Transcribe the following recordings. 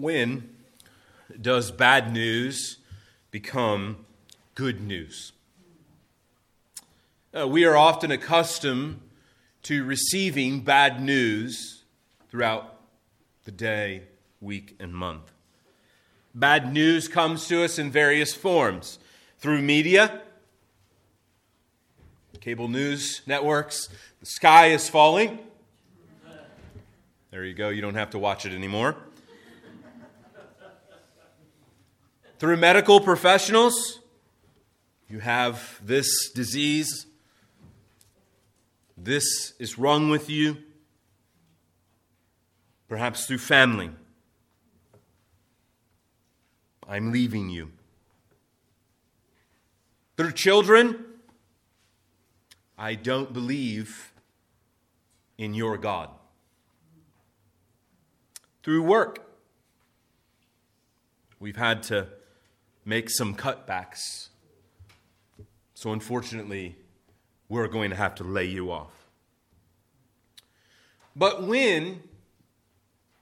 When does bad news become good news? We are often accustomed to receiving bad news throughout the day, week, and month. Bad news comes to us in various forms. Through media, cable news networks, the sky is falling. There you go, you don't have to watch it anymore. Through medical professionals, you have this disease. This is wrong with you. Perhaps through family. I'm leaving you. Through children, I don't believe in your God. Through work, we've had to make some cutbacks. So unfortunately, we're going to have to lay you off. But when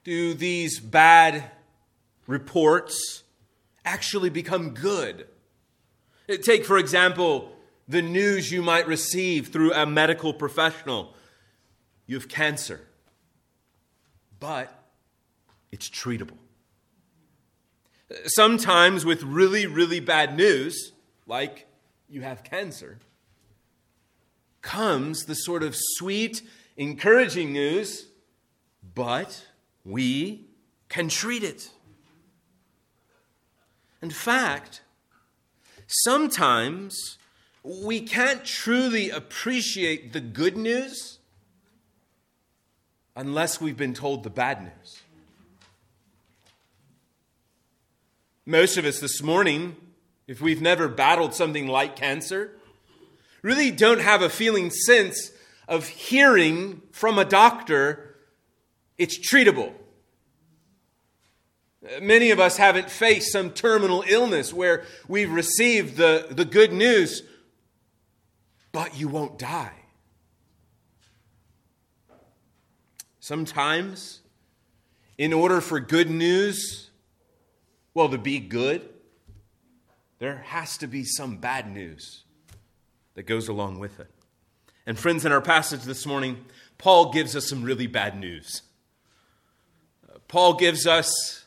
do these bad reports actually become good? Take, for example, the news you might receive through a medical professional. You have cancer, but it's treatable. Sometimes with really, really bad news, like you have cancer, comes the sort of sweet, encouraging news, but we can treat it. In fact, sometimes we can't truly appreciate the good news unless we've been told the bad news. Most of us this morning, if we've never battled something like cancer, really don't have a feeling sense of hearing from a doctor, it's treatable. Many of us haven't faced some terminal illness where we've received the good news, but you won't die. Sometimes, in order for good news, well, to be good, there has to be some bad news that goes along with it. And friends, in our passage this morning, Paul gives us some really bad news. Paul gives us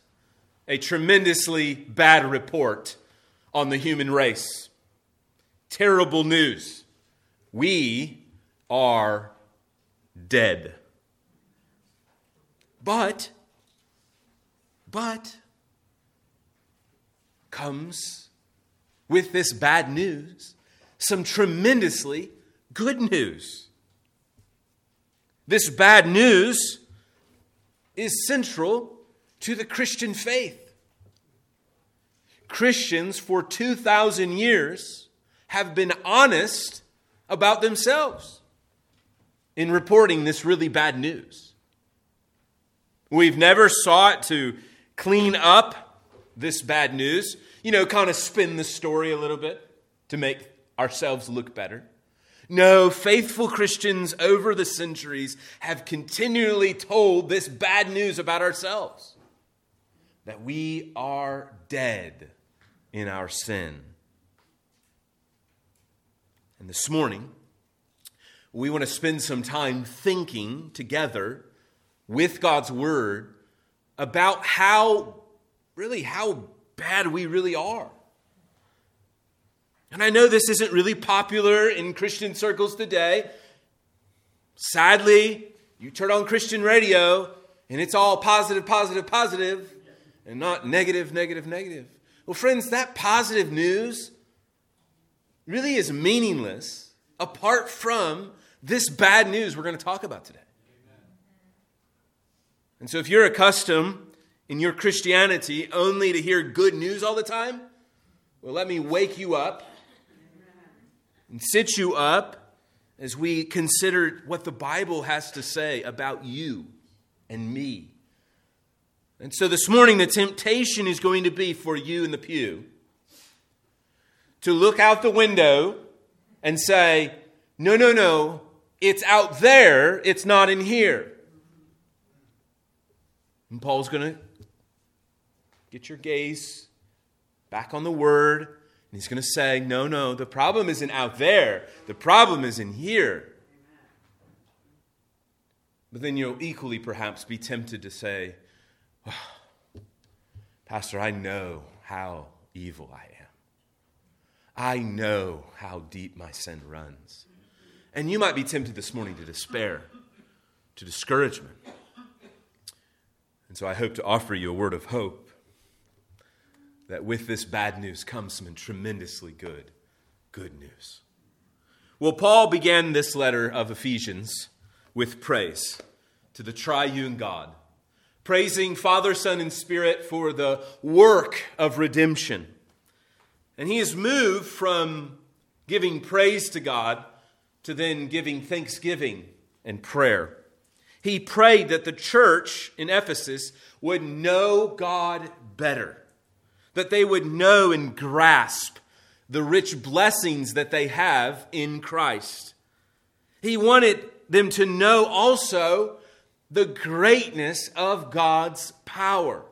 a tremendously bad report on the human race. Terrible news. We are dead. But comes with this bad news some tremendously good news. This bad news is central to the Christian faith. Christians for 2,000 years have been honest about themselves in reporting this really bad news. We've never sought to clean up this bad news, kind of spin the story a little bit to make ourselves look better. No, faithful Christians over the centuries have continually told this bad news about ourselves, that we are dead in our sin. And this morning, we want to spend some time thinking together with God's Word about how bad we really are. And I know this isn't really popular in Christian circles today. Sadly, you turn on Christian radio and it's all positive, positive, positive, and not negative, negative, negative. Well, friends, that positive news really is meaningless apart from this bad news we're going to talk about today. And so if you're accustomed in your Christianity only to hear good news all the time, well, let me wake you up and sit you up as we consider what the Bible has to say about you and me. And so this morning, the temptation is going to be for you in the pew to look out the window and say, no, it's out there, it's not in here. And Paul's going to Get your gaze back on the Word. And he's going to say, no, the problem isn't out there. The problem is in here. But then you'll equally perhaps be tempted to say, oh, Pastor, I know how evil I am. I know how deep my sin runs. And you might be tempted this morning to despair, to discouragement. And so I hope to offer you a word of hope that with this bad news comes some tremendously good news. Well, Paul began this letter of Ephesians with praise to the triune God, praising Father, Son, and Spirit for the work of redemption. And he has moved from giving praise to God to then giving thanksgiving and prayer. He prayed that the church in Ephesus would know God better, that they would know and grasp the rich blessings that they have in Christ. He wanted them to know also the greatness of God's power.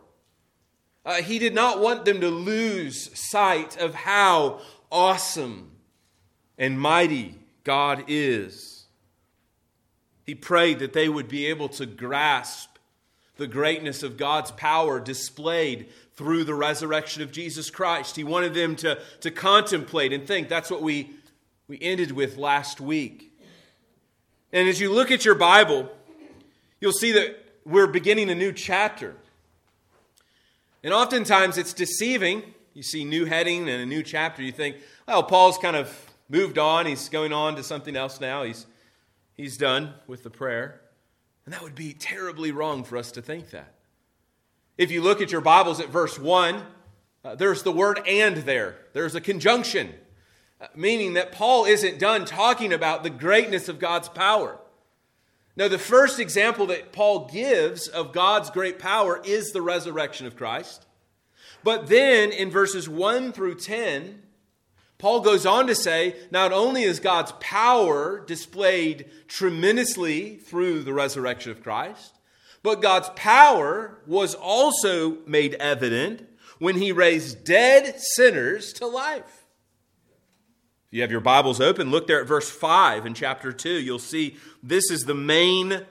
He did not want them to lose sight of how awesome and mighty God is. He prayed that they would be able to grasp the greatness of God's power displayed through the resurrection of Jesus Christ. He wanted them to contemplate and think. That's what we ended with last week. And as you look at your Bible, you'll see that we're beginning a new chapter. And oftentimes it's deceiving. You see new heading and a new chapter. You think, well, Paul's kind of moved on. He's going on to something else now. He's done with the prayer. And that would be terribly wrong for us to think that. If you look at your Bibles at verse 1, there's the word "and" there. There's a conjunction, meaning that Paul isn't done talking about the greatness of God's power. Now, the first example that Paul gives of God's great power is the resurrection of Christ. But then in verses 1 through 10, Paul goes on to say, not only is God's power displayed tremendously through the resurrection of Christ, but God's power was also made evident when he raised dead sinners to life. If you have your Bibles open, look there at verse 5 in chapter 2. You'll see this is the main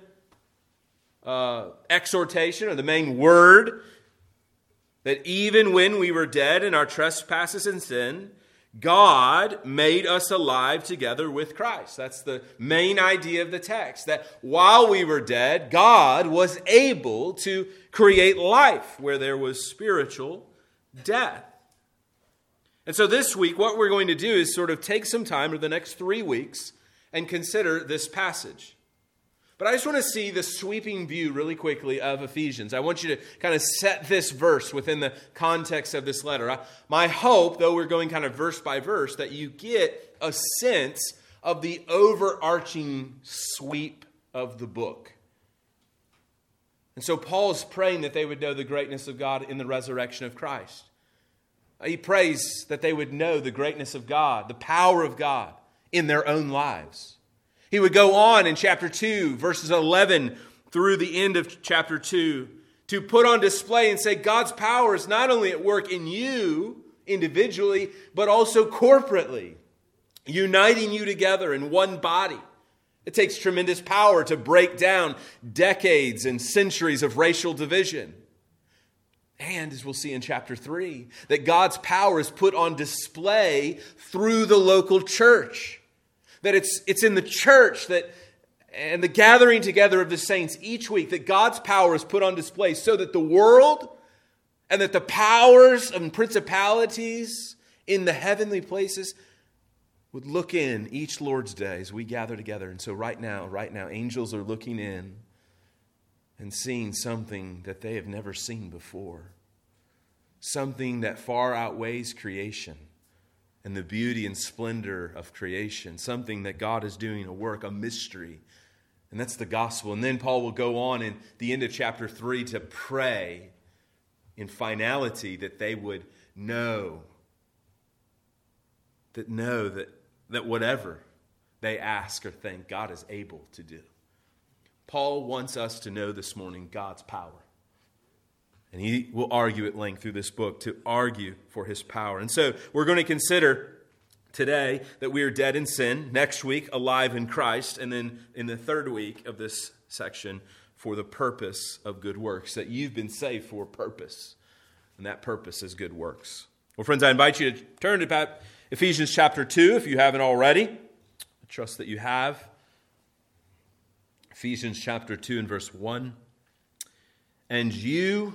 exhortation or the main word, that even when we were dead in our trespasses and sin, God made us alive together with Christ. That's the main idea of the text, that while we were dead, God was able to create life where there was spiritual death. And so this week, what we're going to do is sort of take some time over the next 3 weeks and consider this passage. But I just want to see the sweeping view really quickly of Ephesians. I want you to kind of set this verse within the context of this letter. My hope, though we're going kind of verse by verse, that you get a sense of the overarching sweep of the book. And so Paul's praying that they would know the greatness of God in the resurrection of Christ. He prays that they would know the greatness of God, the power of God in their own lives. He would go on in chapter 2, verses 11 through the end of chapter 2, to put on display and say God's power is not only at work in you individually, but also corporately, uniting you together in one body. It takes tremendous power to break down decades and centuries of racial division. And as we'll see in chapter 3, that God's power is put on display through the local church. That it's in the church that and the gathering together of the saints each week that God's power is put on display so that the world and that the powers and principalities in the heavenly places would look in each Lord's Day as we gather together. And so right now, angels are looking in and seeing something that they have never seen before. Something that far outweighs creation and the beauty and splendor of creation. Something that God is doing a work, a mystery. And that's the gospel. And then Paul will go on in the end of chapter 3 to pray in finality that they would know that whatever they ask or think, God is able to do. Paul wants us to know this morning God's power. And he will argue at length through this book to argue for his power. And so we're going to consider today that we are dead in sin, next week alive in Christ, and then in the third week of this section for the purpose of good works, that you've been saved for a purpose, and that purpose is good works. Well, friends, I invite you to turn to Ephesians chapter 2 if you haven't already. I trust that you have. Ephesians chapter 2 and verse 1. And you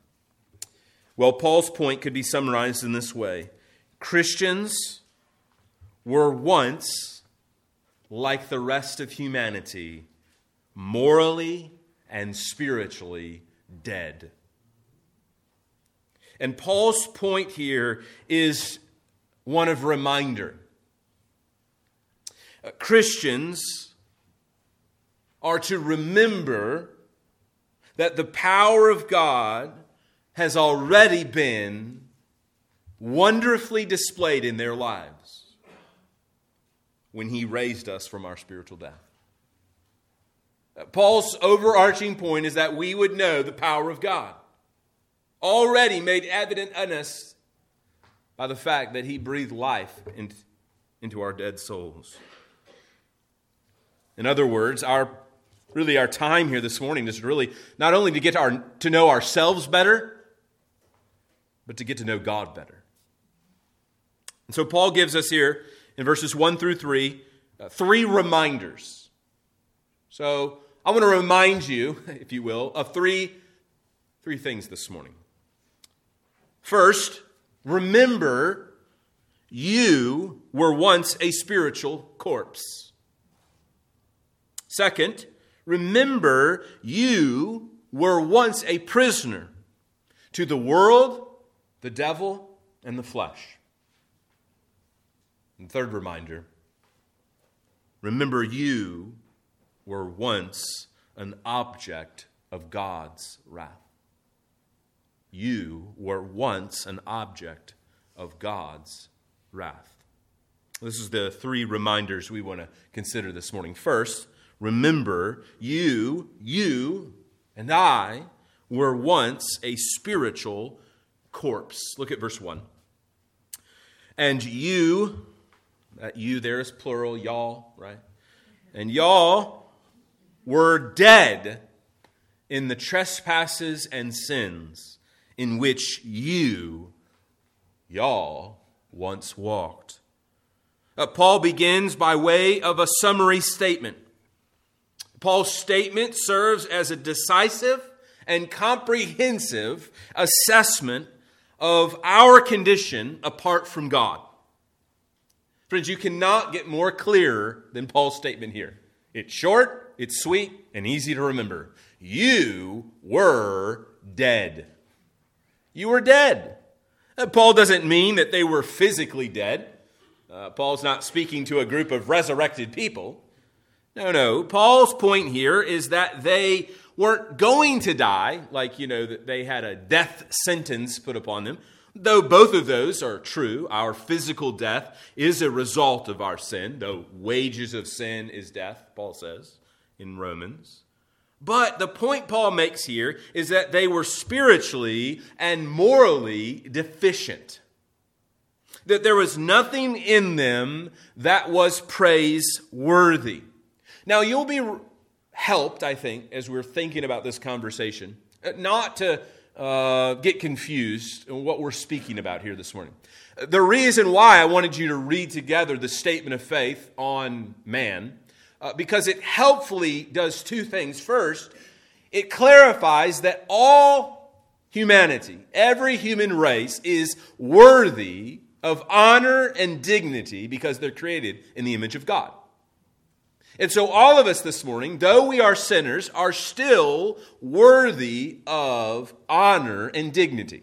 Well, Paul's point could be summarized in this way. Christians were once, like the rest of humanity, morally and spiritually dead. And Paul's point here is one of reminder. Christians are to remember that the power of God has already been wonderfully displayed in their lives when he raised us from our spiritual death. Paul's overarching point is that we would know the power of God, already made evident in us by the fact that he breathed life into our dead souls. In other words, our time here this morning is really not only to get to know ourselves better, but to get to know God better. And so Paul gives us here in verses 1 through 3, three reminders. So I want to remind you, if you will, of three things this morning. First, remember you were once a spiritual corpse. Second, remember you were once a prisoner to the world, the devil, and the flesh. And third reminder, remember you were once an object of God's wrath. You were once an object of God's wrath. This is the three reminders we want to consider this morning. First, remember, you and I were once a spiritual corpse. Look at verse 1. And you, that you there is plural, y'all, right? And y'all were dead in the trespasses and sins in which y'all once walked. Paul begins by way of a summary statement. Paul's statement serves as a decisive and comprehensive assessment of our condition apart from God. Friends, you cannot get more clear than Paul's statement here. It's short, it's sweet, and easy to remember. You were dead. You were dead. Paul doesn't mean that they were physically dead. Paul's not speaking to a group of resurrected people. No. Paul's point here is that they weren't going to die, like, that they had a death sentence put upon them. Though both of those are true, our physical death is a result of our sin, though wages of sin is death, Paul says in Romans. But the point Paul makes here is that they were spiritually and morally deficient. That there was nothing in them that was praiseworthy. Now, you'll be helped, I think, as we're thinking about this conversation, not to get confused in what we're speaking about here this morning. The reason why I wanted you to read together the statement of faith on man, because it helpfully does two things. First, it clarifies that all humanity, every human race, is worthy of honor and dignity because they're created in the image of God. And so all of us this morning, though we are sinners, are still worthy of honor and dignity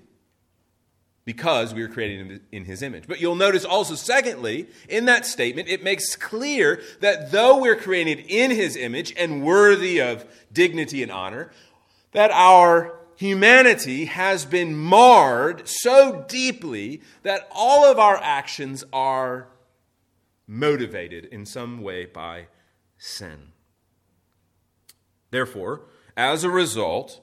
because we were created in his image. But you'll notice also, secondly, in that statement, it makes clear that though we're created in his image and worthy of dignity and honor, that our humanity has been marred so deeply that all of our actions are motivated in some way by sin. Therefore, as a result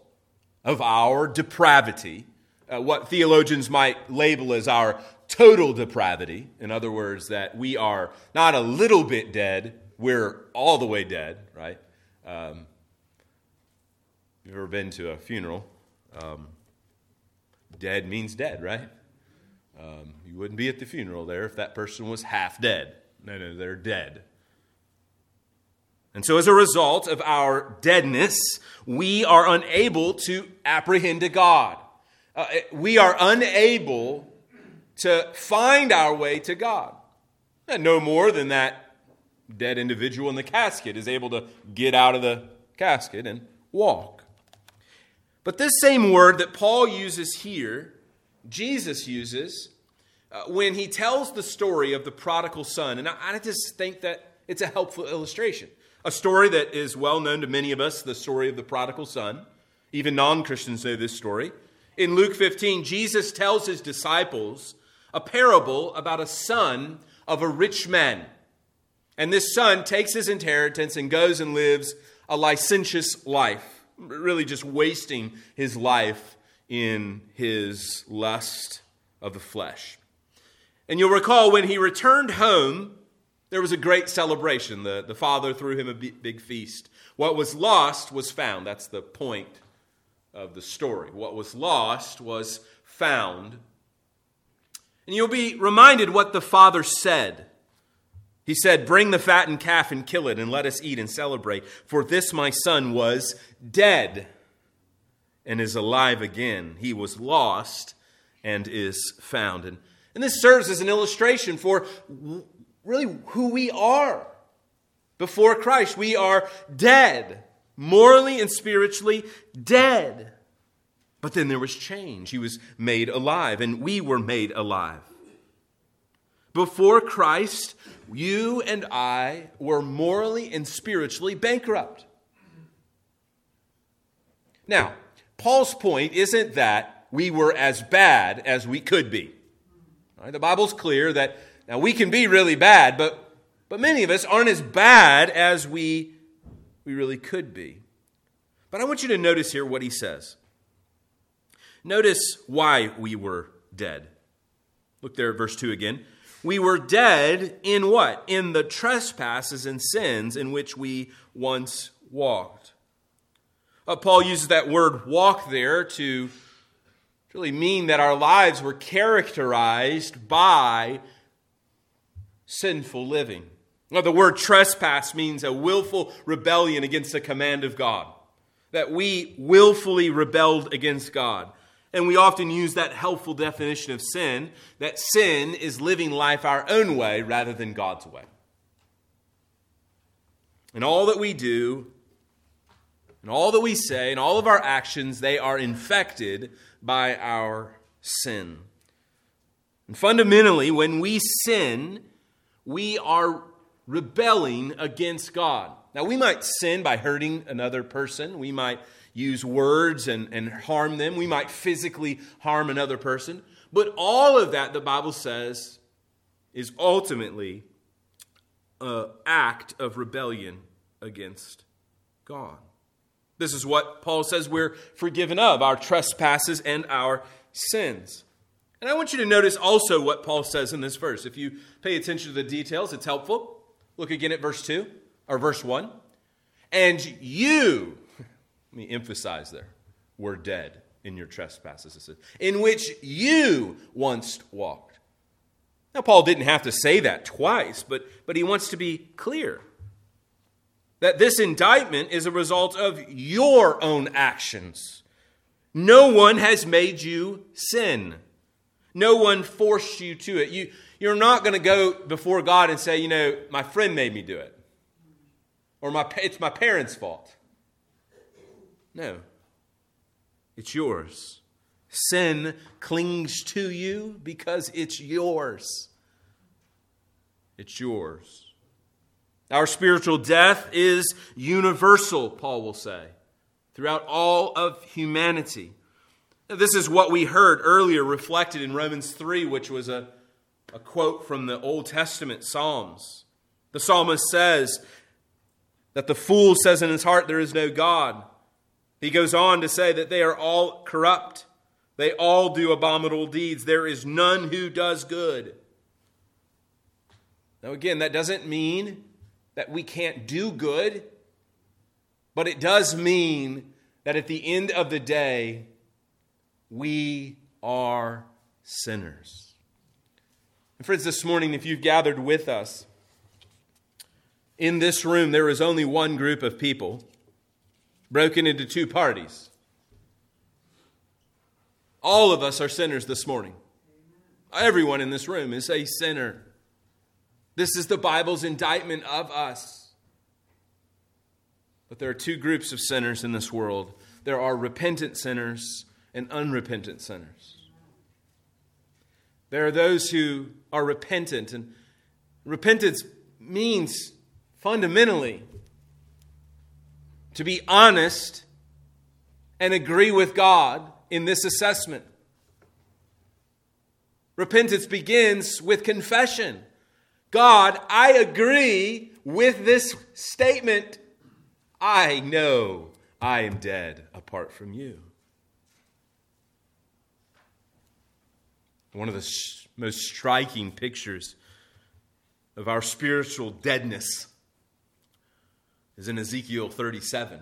of our depravity, what theologians might label as our total depravity, in other words, that we are not a little bit dead, we're all the way dead, right? If you've ever been to a funeral, dead means dead, right? You wouldn't be at the funeral there if that person was half dead. No, they're dead. And so as a result of our deadness, we are unable to apprehend to God. We are unable to find our way to God. And no more than that dead individual in the casket is able to get out of the casket and walk. But this same word that Paul uses here, Jesus uses when he tells the story of the prodigal son. And I just think that it's a helpful illustration. A story that is well known to many of us, the story of the prodigal son. Even non-Christians know this story. In Luke 15, Jesus tells his disciples a parable about a son of a rich man. And this son takes his inheritance and goes and lives a licentious life, really just wasting his life in his lust of the flesh. And you'll recall when he returned home, there was a great celebration. The father threw him a big feast. What was lost was found. That's the point of the story. What was lost was found. And you'll be reminded what the father said. He said, "Bring the fattened calf and kill it, and let us eat and celebrate. For this my son was dead and is alive again. He was lost and is found." And this serves as an illustration for really who we are before Christ. We are dead. Morally and spiritually dead. But then there was change. He was made alive, and we were made alive. Before Christ, you and I were morally and spiritually bankrupt. Now, Paul's point isn't that we were as bad as we could be. Right? The Bible's clear that now we can be really bad, but many of us aren't as bad as we really could be. But I want you to notice here what he says. Notice why we were dead. Look there at verse 2 again. We were dead in what? In the trespasses and sins in which we once walked. Paul uses that word walk there to really mean that our lives were characterized by sinful living. Now, the word trespass means a willful rebellion against the command of God, that we willfully rebelled against God. And we often use that helpful definition of sin, that sin is living life our own way rather than God's way. And all that we do, and all that we say, and all of our actions, they are infected by our sin. And fundamentally, when we sin, we are rebelling against God. Now, we might sin by hurting another person. We might use words and harm them. We might physically harm another person. But all of that, the Bible says, is ultimately an act of rebellion against God. This is what Paul says we're forgiven of, our trespasses and our sins. And I want you to notice also what Paul says in this verse. If you pay attention to the details, it's helpful. Look again at verse 2, or verse 1. And you, let me emphasize there, were dead in your trespasses, in which you once walked. Now, Paul didn't have to say that twice, but he wants to be clear that this indictment is a result of your own actions. No one has made you sin. No one forced you to it. You're not going to go before God and say, my friend made me do it. Or it's my parents' fault. No. It's yours. Sin clings to you because it's yours. It's yours. Our spiritual death is universal, Paul will say, throughout all of humanity. This is what we heard earlier reflected in Romans 3, which was a quote from the Old Testament Psalms. The psalmist says that the fool says in his heart, there is no God. He goes on to say that they are all corrupt. They all do abominable deeds. There is none who does good. Now again, that doesn't mean that we can't do good, but it does mean that at the end of the day, we are sinners. And friends, this morning, if you've gathered with us, in this room, there is only one group of people broken into two parties. All of us are sinners this morning. Everyone in this room is a sinner. This is the Bible's indictment of us. But there are two groups of sinners in this world. There are repentant sinners and unrepentant sinners. There are those who are repentant, and repentance means fundamentally to be honest and agree with God in this assessment. Repentance begins with confession. God, I agree with this statement. I know I am dead apart from you. One of the most striking pictures of our spiritual deadness is in Ezekiel 37.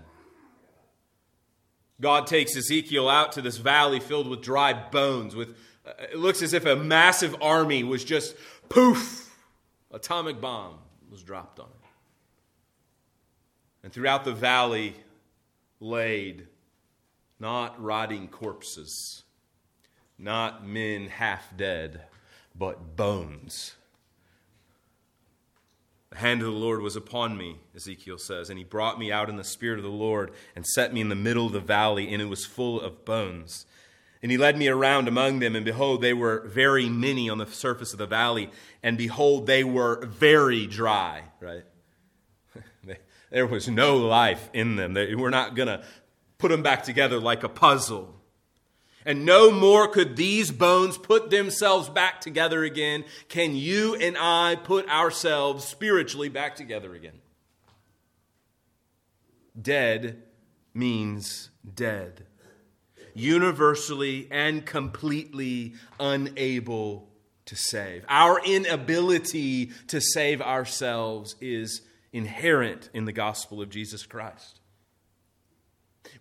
God takes Ezekiel out to this valley filled with dry bones. It looks as if a massive army was just poof, atomic bomb was dropped on it. And throughout the valley laid not rotting corpses, not men half dead, but bones. The hand of the Lord was upon me, Ezekiel says, and he brought me out in the spirit of the Lord and set me in the middle of the valley, and it was full of bones. And he led me around among them, and behold, they were very many on the surface of the valley, and behold, they were very dry, right? There was no life in them. We're not going to put them back together like a puzzle. And no more could these bones put themselves back together again. Can you and I put ourselves spiritually back together again? Dead means dead. Universally and completely unable to save. Our inability to save ourselves is inherent in the gospel of Jesus Christ.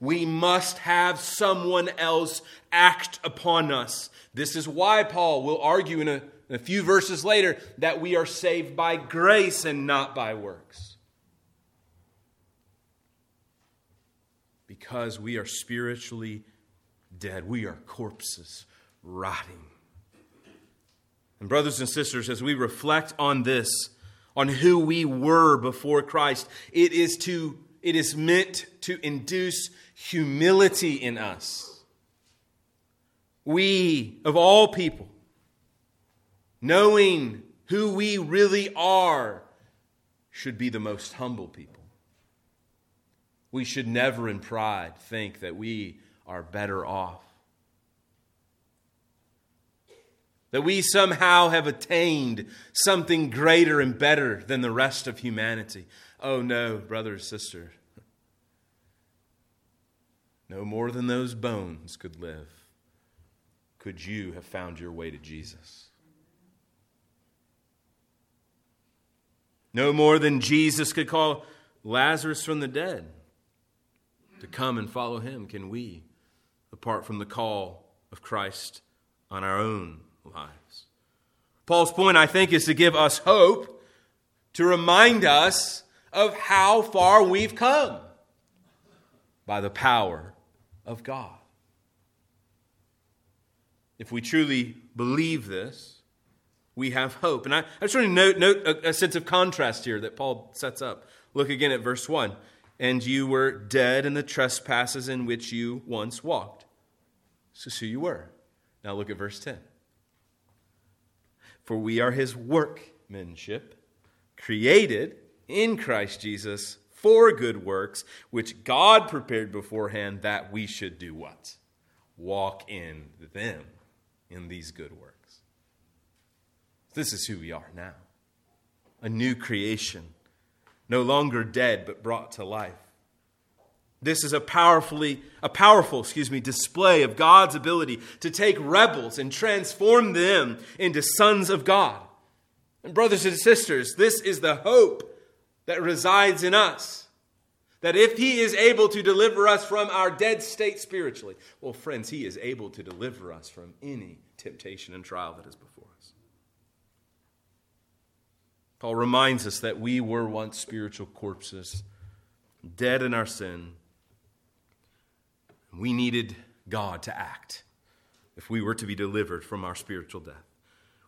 We must have someone else act upon us. This is why Paul will argue in a few verses later that we are saved by grace and not by works. Because we are spiritually dead. We are corpses rotting. And brothers and sisters, as we reflect on this, on who we were before Christ, it is meant to induce humility in us. We, of all people, knowing who we really are, should be the most humble people. We should never in pride think that we are better off, that we somehow have attained something greater and better than the rest of humanity. Oh no, brother or sister. No more than those bones could live, could you have found your way to Jesus. No more than Jesus could call Lazarus from the dead to come and follow him can we, apart from the call of Christ on our own lives. Paul's point, I think, is to give us hope, to remind us of how far we've come by the power of God. If we truly believe this, we have hope. And I just want to note a sense of contrast here that Paul sets up. Look again at verse 1. And you were dead in the trespasses in which you once walked, This is who you were. Now look at verse 10. For we are his workmanship, created in Christ Jesus for good works, which God prepared beforehand that we should do what? Walk in them, in these good works. This is who we are now. A new creation, no longer dead but brought to life. This is a powerful display of God's ability to take rebels and transform them into sons of God. And brothers and sisters, this is the hope that resides in us. That if he is able to deliver us from our dead state spiritually, well, friends, he is able to deliver us from any temptation and trial that is before us. Paul reminds us that we were once spiritual corpses, dead in our sin. We needed God to act if we were to be delivered from our spiritual death.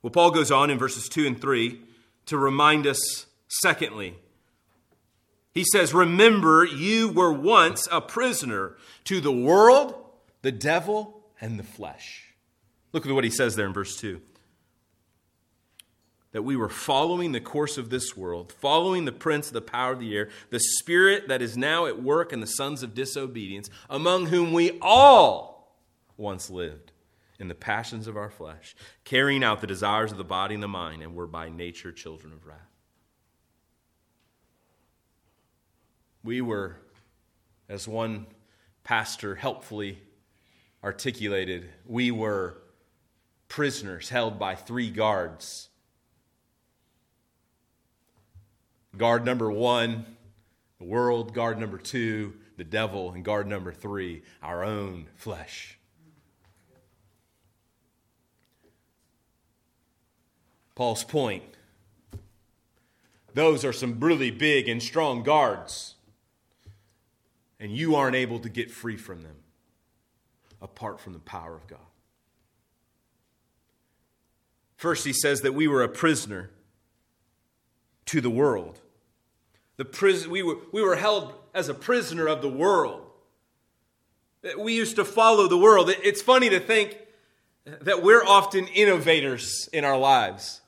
Well, Paul goes on in verses 2 and 3 to remind us, secondly, he says, remember, you were once a prisoner to the world, the devil, and the flesh. Look at what he says there in verse 2. That we were following the course of this world, following the prince of the power of the air, the spirit that is now at work in the sons of disobedience, among whom we all once lived in the passions of our flesh, carrying out the desires of the body and the mind, and were by nature children of wrath. We were, as one pastor helpfully articulated, we were prisoners held by three guards. Guard number one, the world. Guard number two, the devil. And guard number three, our own flesh. Paul's point. Those are some really big and strong guards. And you aren't able to get free from them apart from the power of God. First, he says that we were a prisoner to the world. We were held as a prisoner of the world. We used to follow the world. It's funny to think that we're often innovators in our lives.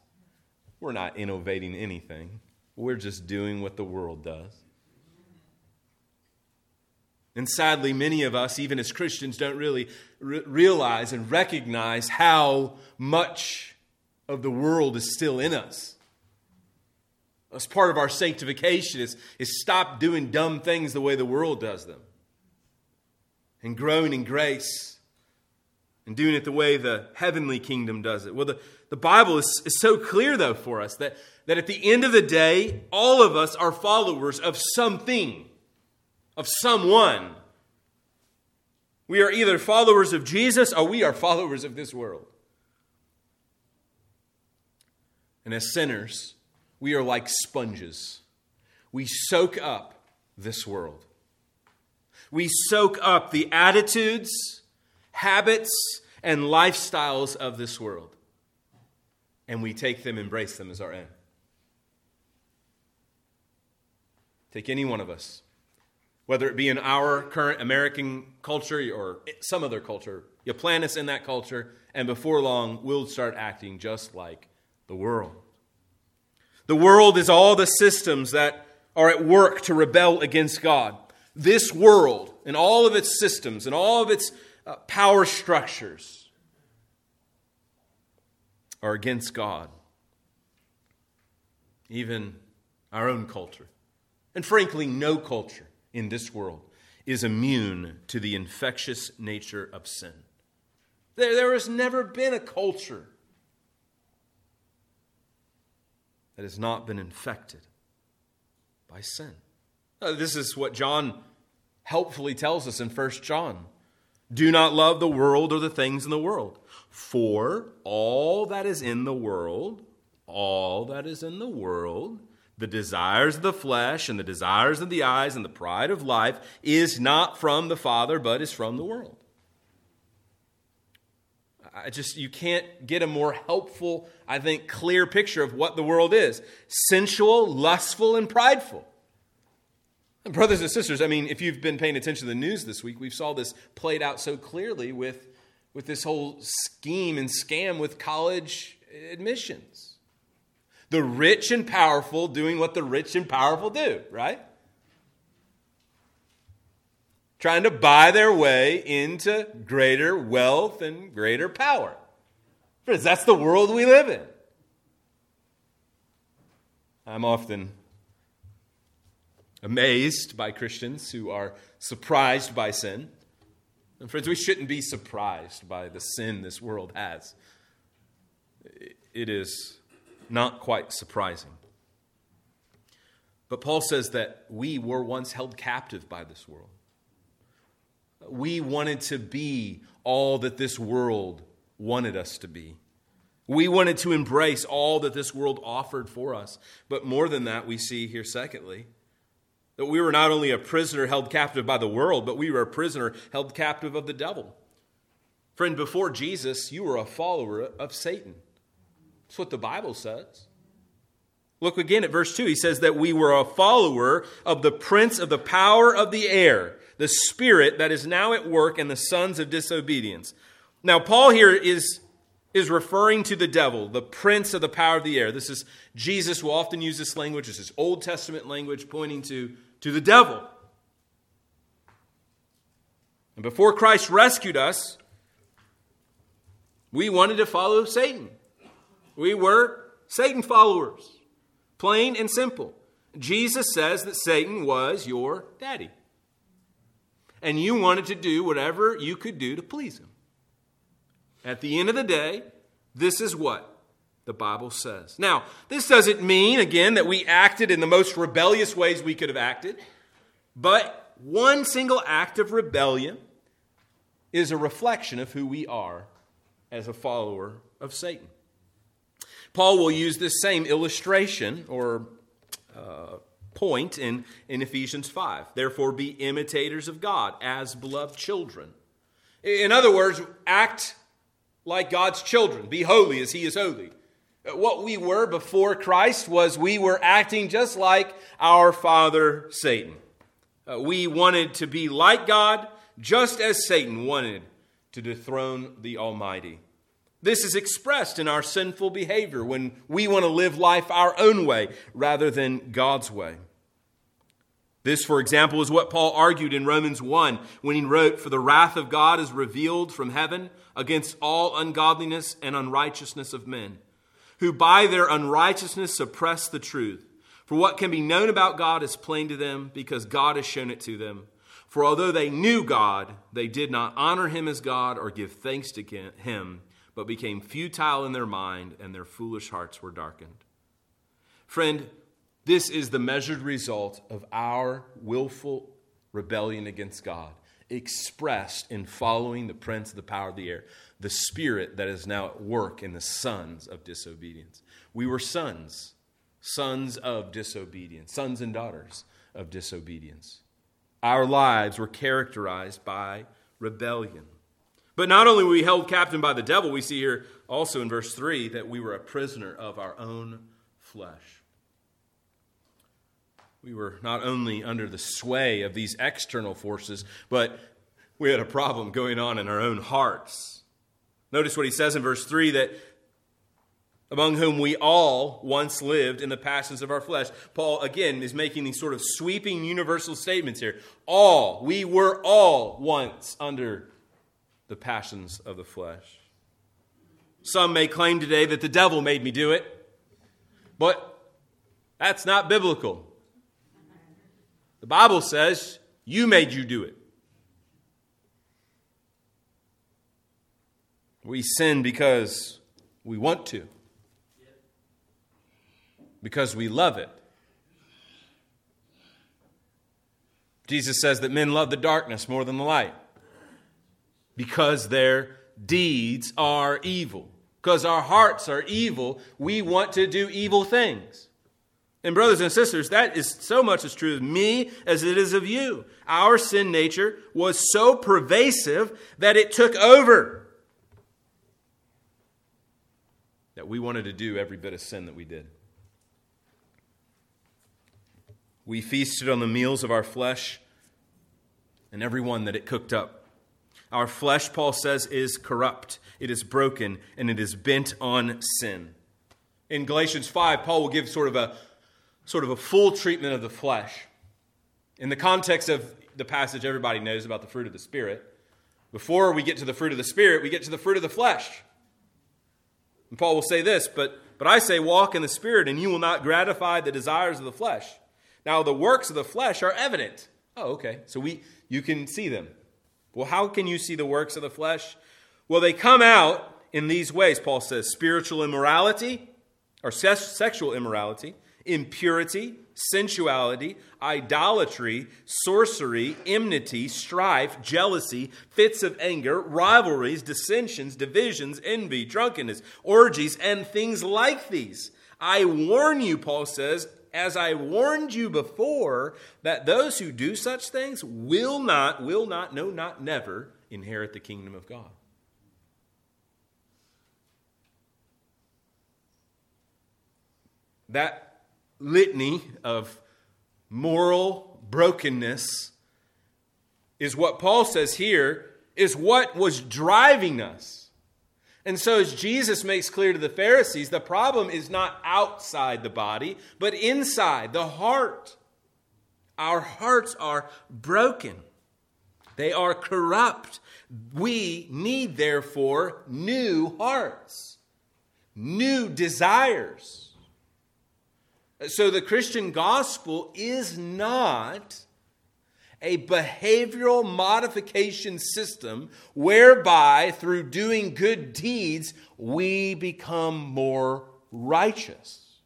We're not innovating anything. We're just doing what the world does. And sadly, many of us, even as Christians, don't really realize and recognize how much of the world is still in us. As part of our sanctification is stop doing dumb things the way the world does them. And growing in grace. And doing it the way the heavenly kingdom does it. Well, the Bible is so clear, though, for us that at the end of the day, all of us are followers of something. Of someone. We are either followers of Jesus or we are followers of this world. And as sinners, we are like sponges. We soak up this world. We soak up the attitudes, habits, and lifestyles of this world. And we take them, embrace them as our own. Take any one of us. Whether it be in our current American culture or some other culture, you plant us in that culture, and before long, we'll start acting just like the world. The world is all the systems that are at work to rebel against God. This world, and all of its systems, and all of its power structures, are against God. Even our own culture. And frankly, no culture in this world is immune to the infectious nature of sin. There has never been a culture that has not been infected by sin. This is what John helpfully tells us in 1 John. Do not love the world or the things in the world. For all that is in the world, the desires of the flesh and the desires of the eyes and the pride of life is not from the Father, but is from the world. You can't get a more helpful, I think, clear picture of what the world is. Sensual, lustful, and prideful. And brothers and sisters, if you've been paying attention to the news this week, we've saw this played out so clearly with with this whole scheme and scam with college admissions. The rich and powerful doing what the rich and powerful do, right? Trying to buy their way into greater wealth and greater power. Friends, that's the world we live in. I'm often amazed by Christians who are surprised by sin. And friends, we shouldn't be surprised by the sin this world has. It is not quite surprising. But Paul says that we were once held captive by this world. We wanted to be all that this world wanted us to be. We wanted to embrace all that this world offered for us. But more than that, we see here secondly, that we were not only a prisoner held captive by the world, but we were a prisoner held captive of the devil. Friend, before Jesus, you were a follower of Satan. That's what the Bible says. Look again at verse 2. He says that we were a follower of the prince of the power of the air, the spirit that is now at work in the sons of disobedience. Now, Paul here is referring to the devil, the prince of the power of the air. This is Jesus will often use this language. This is Old Testament language pointing to the devil. And before Christ rescued us, we wanted to follow Satan. We were Satan followers, plain and simple. Jesus says that Satan was your daddy. And you wanted to do whatever you could do to please him. At the end of the day, this is what the Bible says. Now, this doesn't mean, again, that we acted in the most rebellious ways we could have acted. But one single act of rebellion is a reflection of who we are as a follower of Satan. Paul will use this same illustration or point in Ephesians 5. Therefore, be imitators of God as beloved children. In other words, act like God's children. Be holy as he is holy. What we were before Christ was we were acting just like our father Satan. We wanted to be like God just as Satan wanted to dethrone the Almighty. This is expressed in our sinful behavior when we want to live life our own way rather than God's way. This, for example, is what Paul argued in Romans 1 when he wrote, "For the wrath of God is revealed from heaven against all ungodliness and unrighteousness of men, who by their unrighteousness suppress the truth. For what can be known about God is plain to them, because God has shown it to them. For although they knew God, they did not honor him as God or give thanks to him, but became futile in their mind, and their foolish hearts were darkened." Friend, this is the measured result of our willful rebellion against God, expressed in following the prince of the power of the air, the spirit that is now at work in the sons of disobedience. We were sons of disobedience, sons and daughters of disobedience. Our lives were characterized by rebellion. But not only were we held captive by the devil, we see here also in verse 3 that we were a prisoner of our own flesh. We were not only under the sway of these external forces, but we had a problem going on in our own hearts. Notice what he says in verse 3, that among whom we all once lived in the passions of our flesh. Paul, again, is making these sort of sweeping universal statements here. All, we were all once under the passions of the flesh. Some may claim today that the devil made me do it, but that's not biblical. The Bible says you made you do it. We sin because we want to, because we love it. Jesus says that men love the darkness more than the light, because their deeds are evil. Because our hearts are evil, we want to do evil things. And brothers and sisters, that is so much as true of me as it is of you. Our sin nature was so pervasive that it took over, that we wanted to do every bit of sin that we did. We feasted on the meals of our flesh and every one that it cooked up. Our flesh, Paul says, is corrupt. It is broken, and it is bent on sin. In Galatians 5, Paul will give sort of a full treatment of the flesh. In the context of the passage, everybody knows about the fruit of the Spirit. Before we get to the fruit of the Spirit, we get to the fruit of the flesh. And Paul will say this, but I say, walk in the Spirit, and you will not gratify the desires of the flesh. Now, the works of the flesh are evident. Oh, okay. So you can see them. Well, how can you see the works of the flesh? Well, they come out in these ways, Paul says. Spiritual immorality, or sexual immorality, impurity, sensuality, idolatry, sorcery, enmity, strife, jealousy, fits of anger, rivalries, dissensions, divisions, envy, drunkenness, orgies, and things like these. I warn you, Paul says, as I warned you before, that those who do such things will not, no, not never inherit the kingdom of God. That litany of moral brokenness is what Paul says here is what was driving us. And so as Jesus makes clear to the Pharisees, the problem is not outside the body, but inside the heart. Our hearts are broken. They are corrupt. We need, therefore, new hearts, new desires. So the Christian gospel is not a behavioral modification system whereby through doing good deeds, we become more righteous.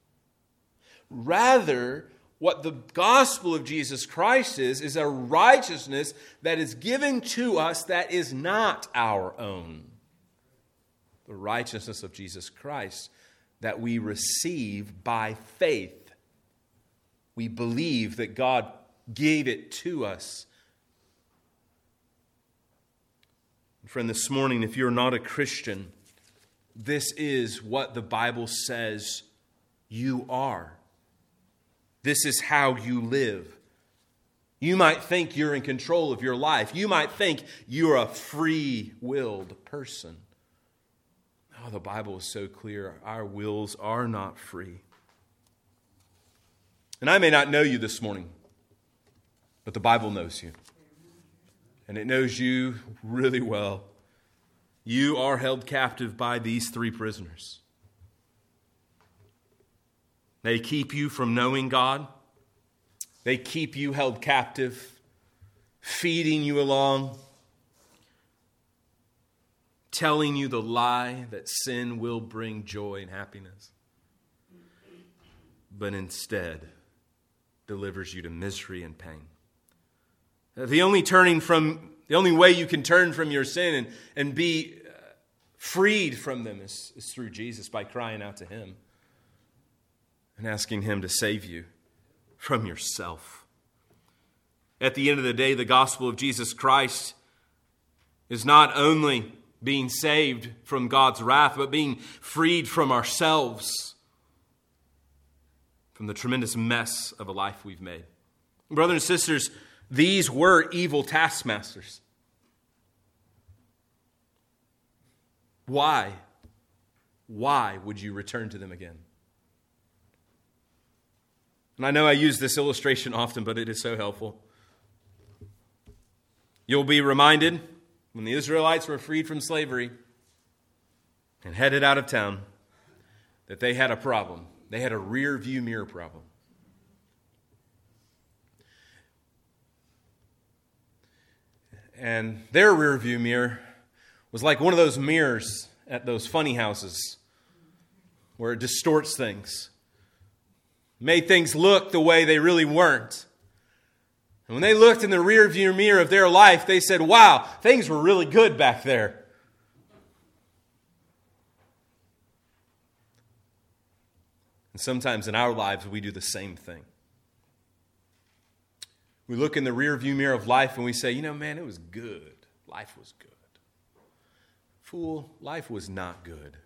Rather, what the gospel of Jesus Christ is a righteousness that is given to us that is not our own. The righteousness of Jesus Christ that we receive by faith. We believe that God gave it to us. Friend, this morning, if you're not a Christian, this is what the Bible says you are. This is how you live. You might think you're in control of your life. You might think you're a free-willed person. Oh, the Bible is so clear. Our wills are not free. And I may not know you this morning, but the Bible knows you. And it knows you really well. You are held captive by these three prisoners. They keep you from knowing God. They keep you held captive, feeding you along, telling you the lie that sin will bring joy and happiness, but instead delivers you to misery and pain. The only way you can turn from your sin and be freed from them is through Jesus, by crying out to Him and asking Him to save you from yourself. At the end of the day, the gospel of Jesus Christ is not only being saved from God's wrath, but being freed from ourselves, from the tremendous mess of a life we've made. Brothers and sisters, these were evil taskmasters. Why? Why would you return to them again? And I know I use this illustration often, but it is so helpful. You'll be reminded when the Israelites were freed from slavery and headed out of town that they had a problem. They had a rear view mirror problem. And their rear view mirror was like one of those mirrors at those funny houses where it distorts things. Made things look the way they really weren't. And when they looked in the rear view mirror of their life, they said, wow, things were really good back there. And sometimes in our lives, we do the same thing. We look in the rearview mirror of life and we say, you know, man, it was good. Life was good. Fool, life was not good.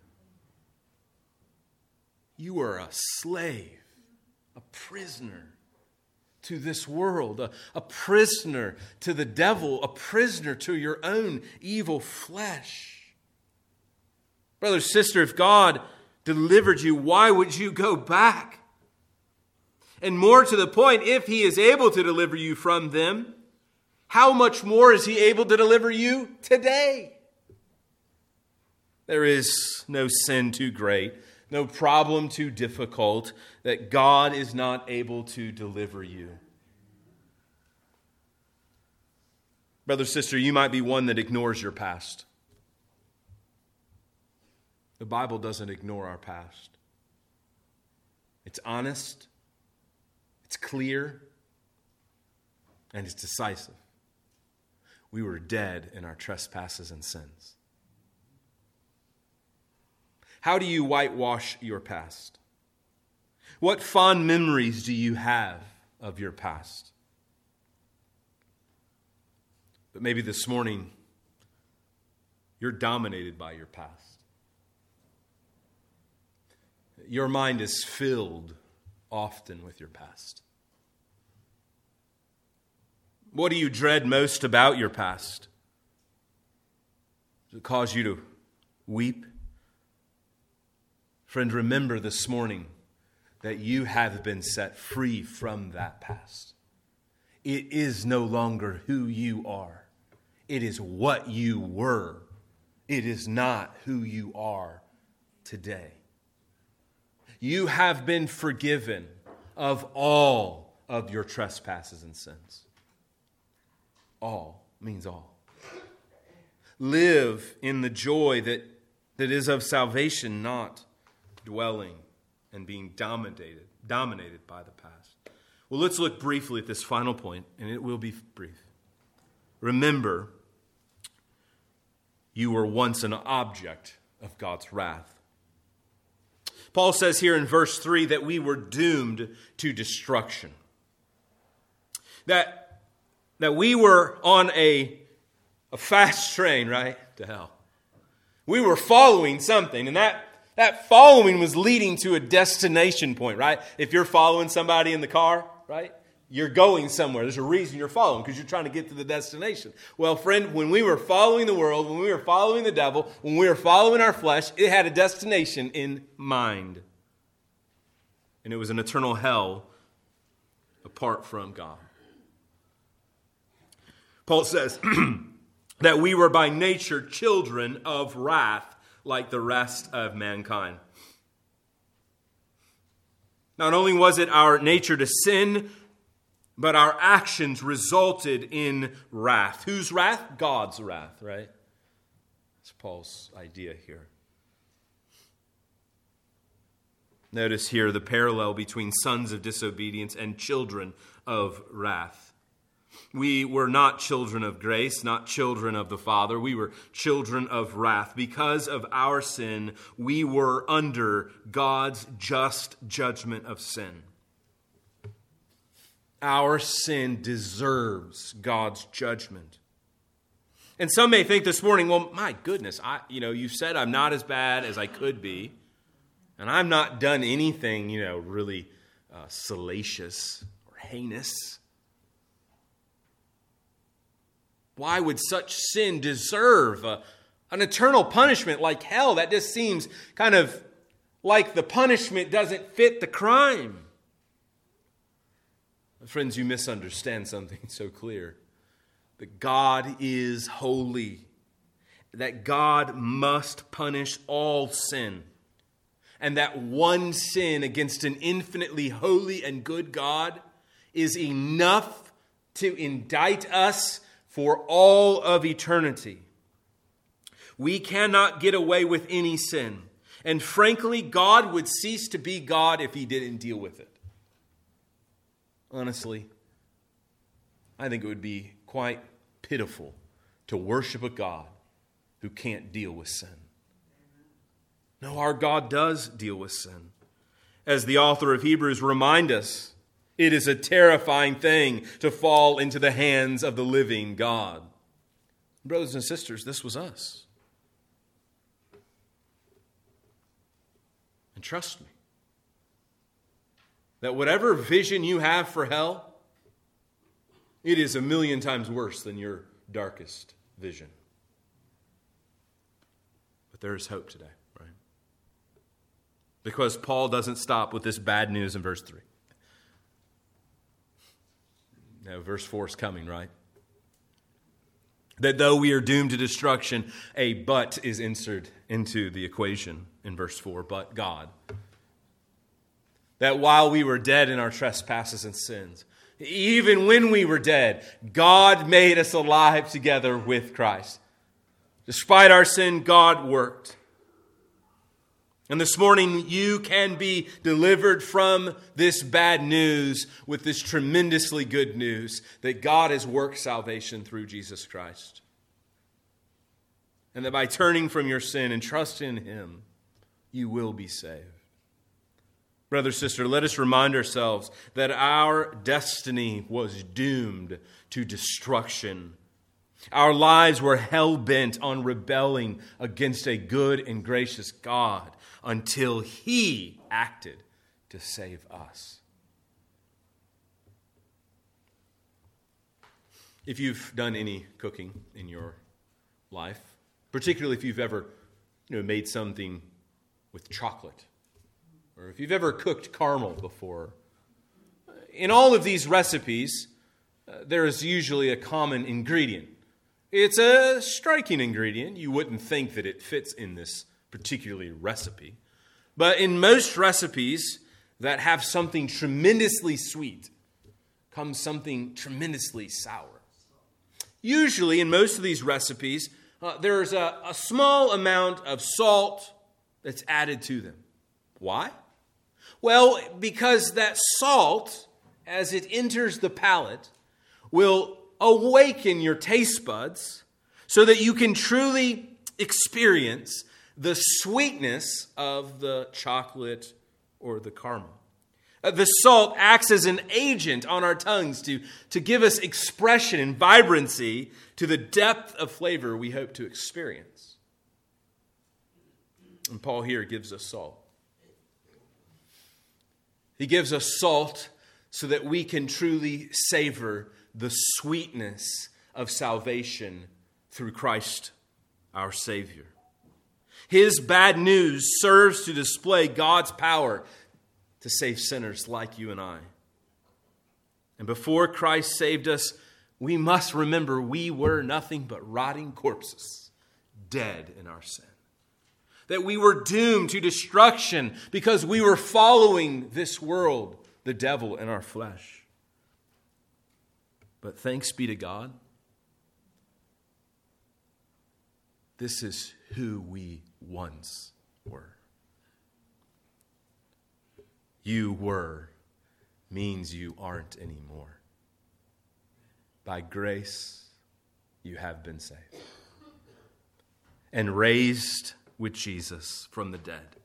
You were a slave, a prisoner to this world, a prisoner to the devil, a prisoner to your own evil flesh. Brother, sister, if God delivered you, why would you go back? And more to the point, if he is able to deliver you from them, how much more is he able to deliver you today? There is no sin too great, no problem too difficult that God is not able to deliver you. Brother, sister, you might be one that ignores your past. The Bible doesn't ignore our past. It's honest, it's clear, and it's decisive. We were dead in our trespasses and sins. How do you whitewash your past? What fond memories do you have of your past? But maybe this morning, you're dominated by your past. Your mind is filled often with your past. What do you dread most about your past? Does it cause you to weep? Friend, remember this morning that you have been set free from that past. It is no longer who you are. It is what you were. It is not who you are today. You have been forgiven of all of your trespasses and sins. All means all. Live in the joy that is of salvation, not dwelling and being dominated by the past. Well, let's look briefly at this final point, and it will be brief. Remember, you were once an object of God's wrath. Paul says here in verse 3 that we were doomed to destruction. That we were on a fast train, right, to hell. We were following something, and that following was leading to a destination point, right? If you're following somebody in the car, right, you're going somewhere. There's a reason you're following, because you're trying to get to the destination. Well, friend, when we were following the world, when we were following the devil, when we were following our flesh, it had a destination in mind. And it was an eternal hell apart from God. Paul says that we were by nature children of wrath, like the rest of mankind. Not only was it our nature to sin, but our actions resulted in wrath. Whose wrath? God's wrath, right? That's Paul's idea here. Notice here the parallel between sons of disobedience and children of wrath. We were not children of grace, not children of the Father. We were children of wrath. Because of our sin, we were under God's just judgment of sin. Our sin deserves God's judgment. And some may think this morning, well, my goodness, you've said I'm not as bad as I could be, and I've not done anything, really salacious or heinous. Why would such sin deserve an eternal punishment like hell? That just seems kind of like the punishment doesn't fit the crime. Friends, you misunderstand something so clear. That God is holy. That God must punish all sin. And that one sin against an infinitely holy and good God is enough to indict us for all of eternity. We cannot get away with any sin. And frankly, God would cease to be God if he didn't deal with it. Honestly, I think it would be quite pitiful to worship a God who can't deal with sin. No, our God does deal with sin. As the author of Hebrews reminds us, it is a terrifying thing to fall into the hands of the living God. Brothers and sisters, this was us. And trust me, that whatever vision you have for hell, It is 1,000,000 times worse than your darkest vision. But there is hope today, right? Because Paul doesn't stop with this bad news in verse 3. Now, verse 4 is coming, right? That though we are doomed to destruction, a but is inserted into the equation in verse 4, but God. That while we were dead in our trespasses and sins, even when we were dead, God made us alive together with Christ. Despite our sin, God worked. And this morning, you can be delivered from this bad news with this tremendously good news that God has worked salvation through Jesus Christ. And that by turning from your sin and trusting in Him, you will be saved. Brother, sister, let us remind ourselves that our destiny was doomed to destruction. Our lives were hell-bent on rebelling against a good and gracious God until He acted to save us. If you've done any cooking in your life, particularly if you've ever made something with chocolate, or if you've ever cooked caramel before, in all of these recipes, there is usually a common ingredient. It's a striking ingredient. You wouldn't think that it fits in this particular recipe. But in most recipes that have something tremendously sweet comes something tremendously sour. Usually, in most of these recipes, there's a small amount of salt that's added to them. Why? Well, because that salt, as it enters the palate, will awaken your taste buds so that you can truly experience the sweetness of the chocolate or the caramel. The salt acts as an agent on our tongues to give us expression and vibrancy to the depth of flavor we hope to experience. And Paul here gives us salt. He gives us salt so that we can truly savor the sweetness of salvation through Christ, our Savior. His bad news serves to display God's power to save sinners like you and I. And before Christ saved us, we must remember we were nothing but rotting corpses, dead in our sin. That we were doomed to destruction because we were following this world, the devil, and our flesh. But thanks be to God, this is who we once were. You were means you aren't anymore. By grace, you have been saved and raised with Jesus from the dead.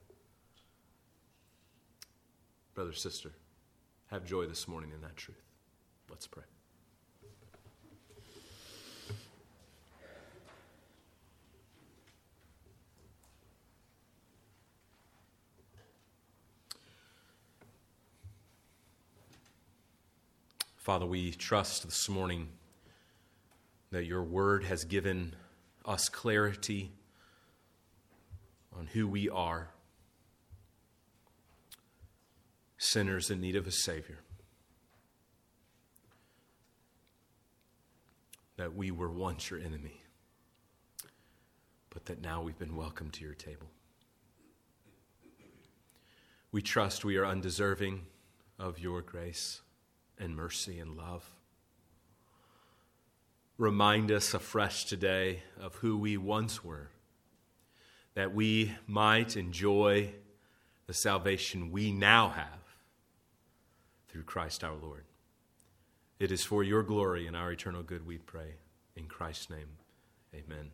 Brother, sister, have joy this morning in that truth. Let's pray. Father, we trust this morning that your word has given us clarity on who we are, sinners in need of a Savior, that we were once your enemy, but that now we've been welcomed to your table. We trust we are undeserving of your grace and mercy and love. Remind us afresh today of who we once were, that we might enjoy the salvation we now have through Christ our Lord. It is for your glory and our eternal good we pray. In Christ's name, amen.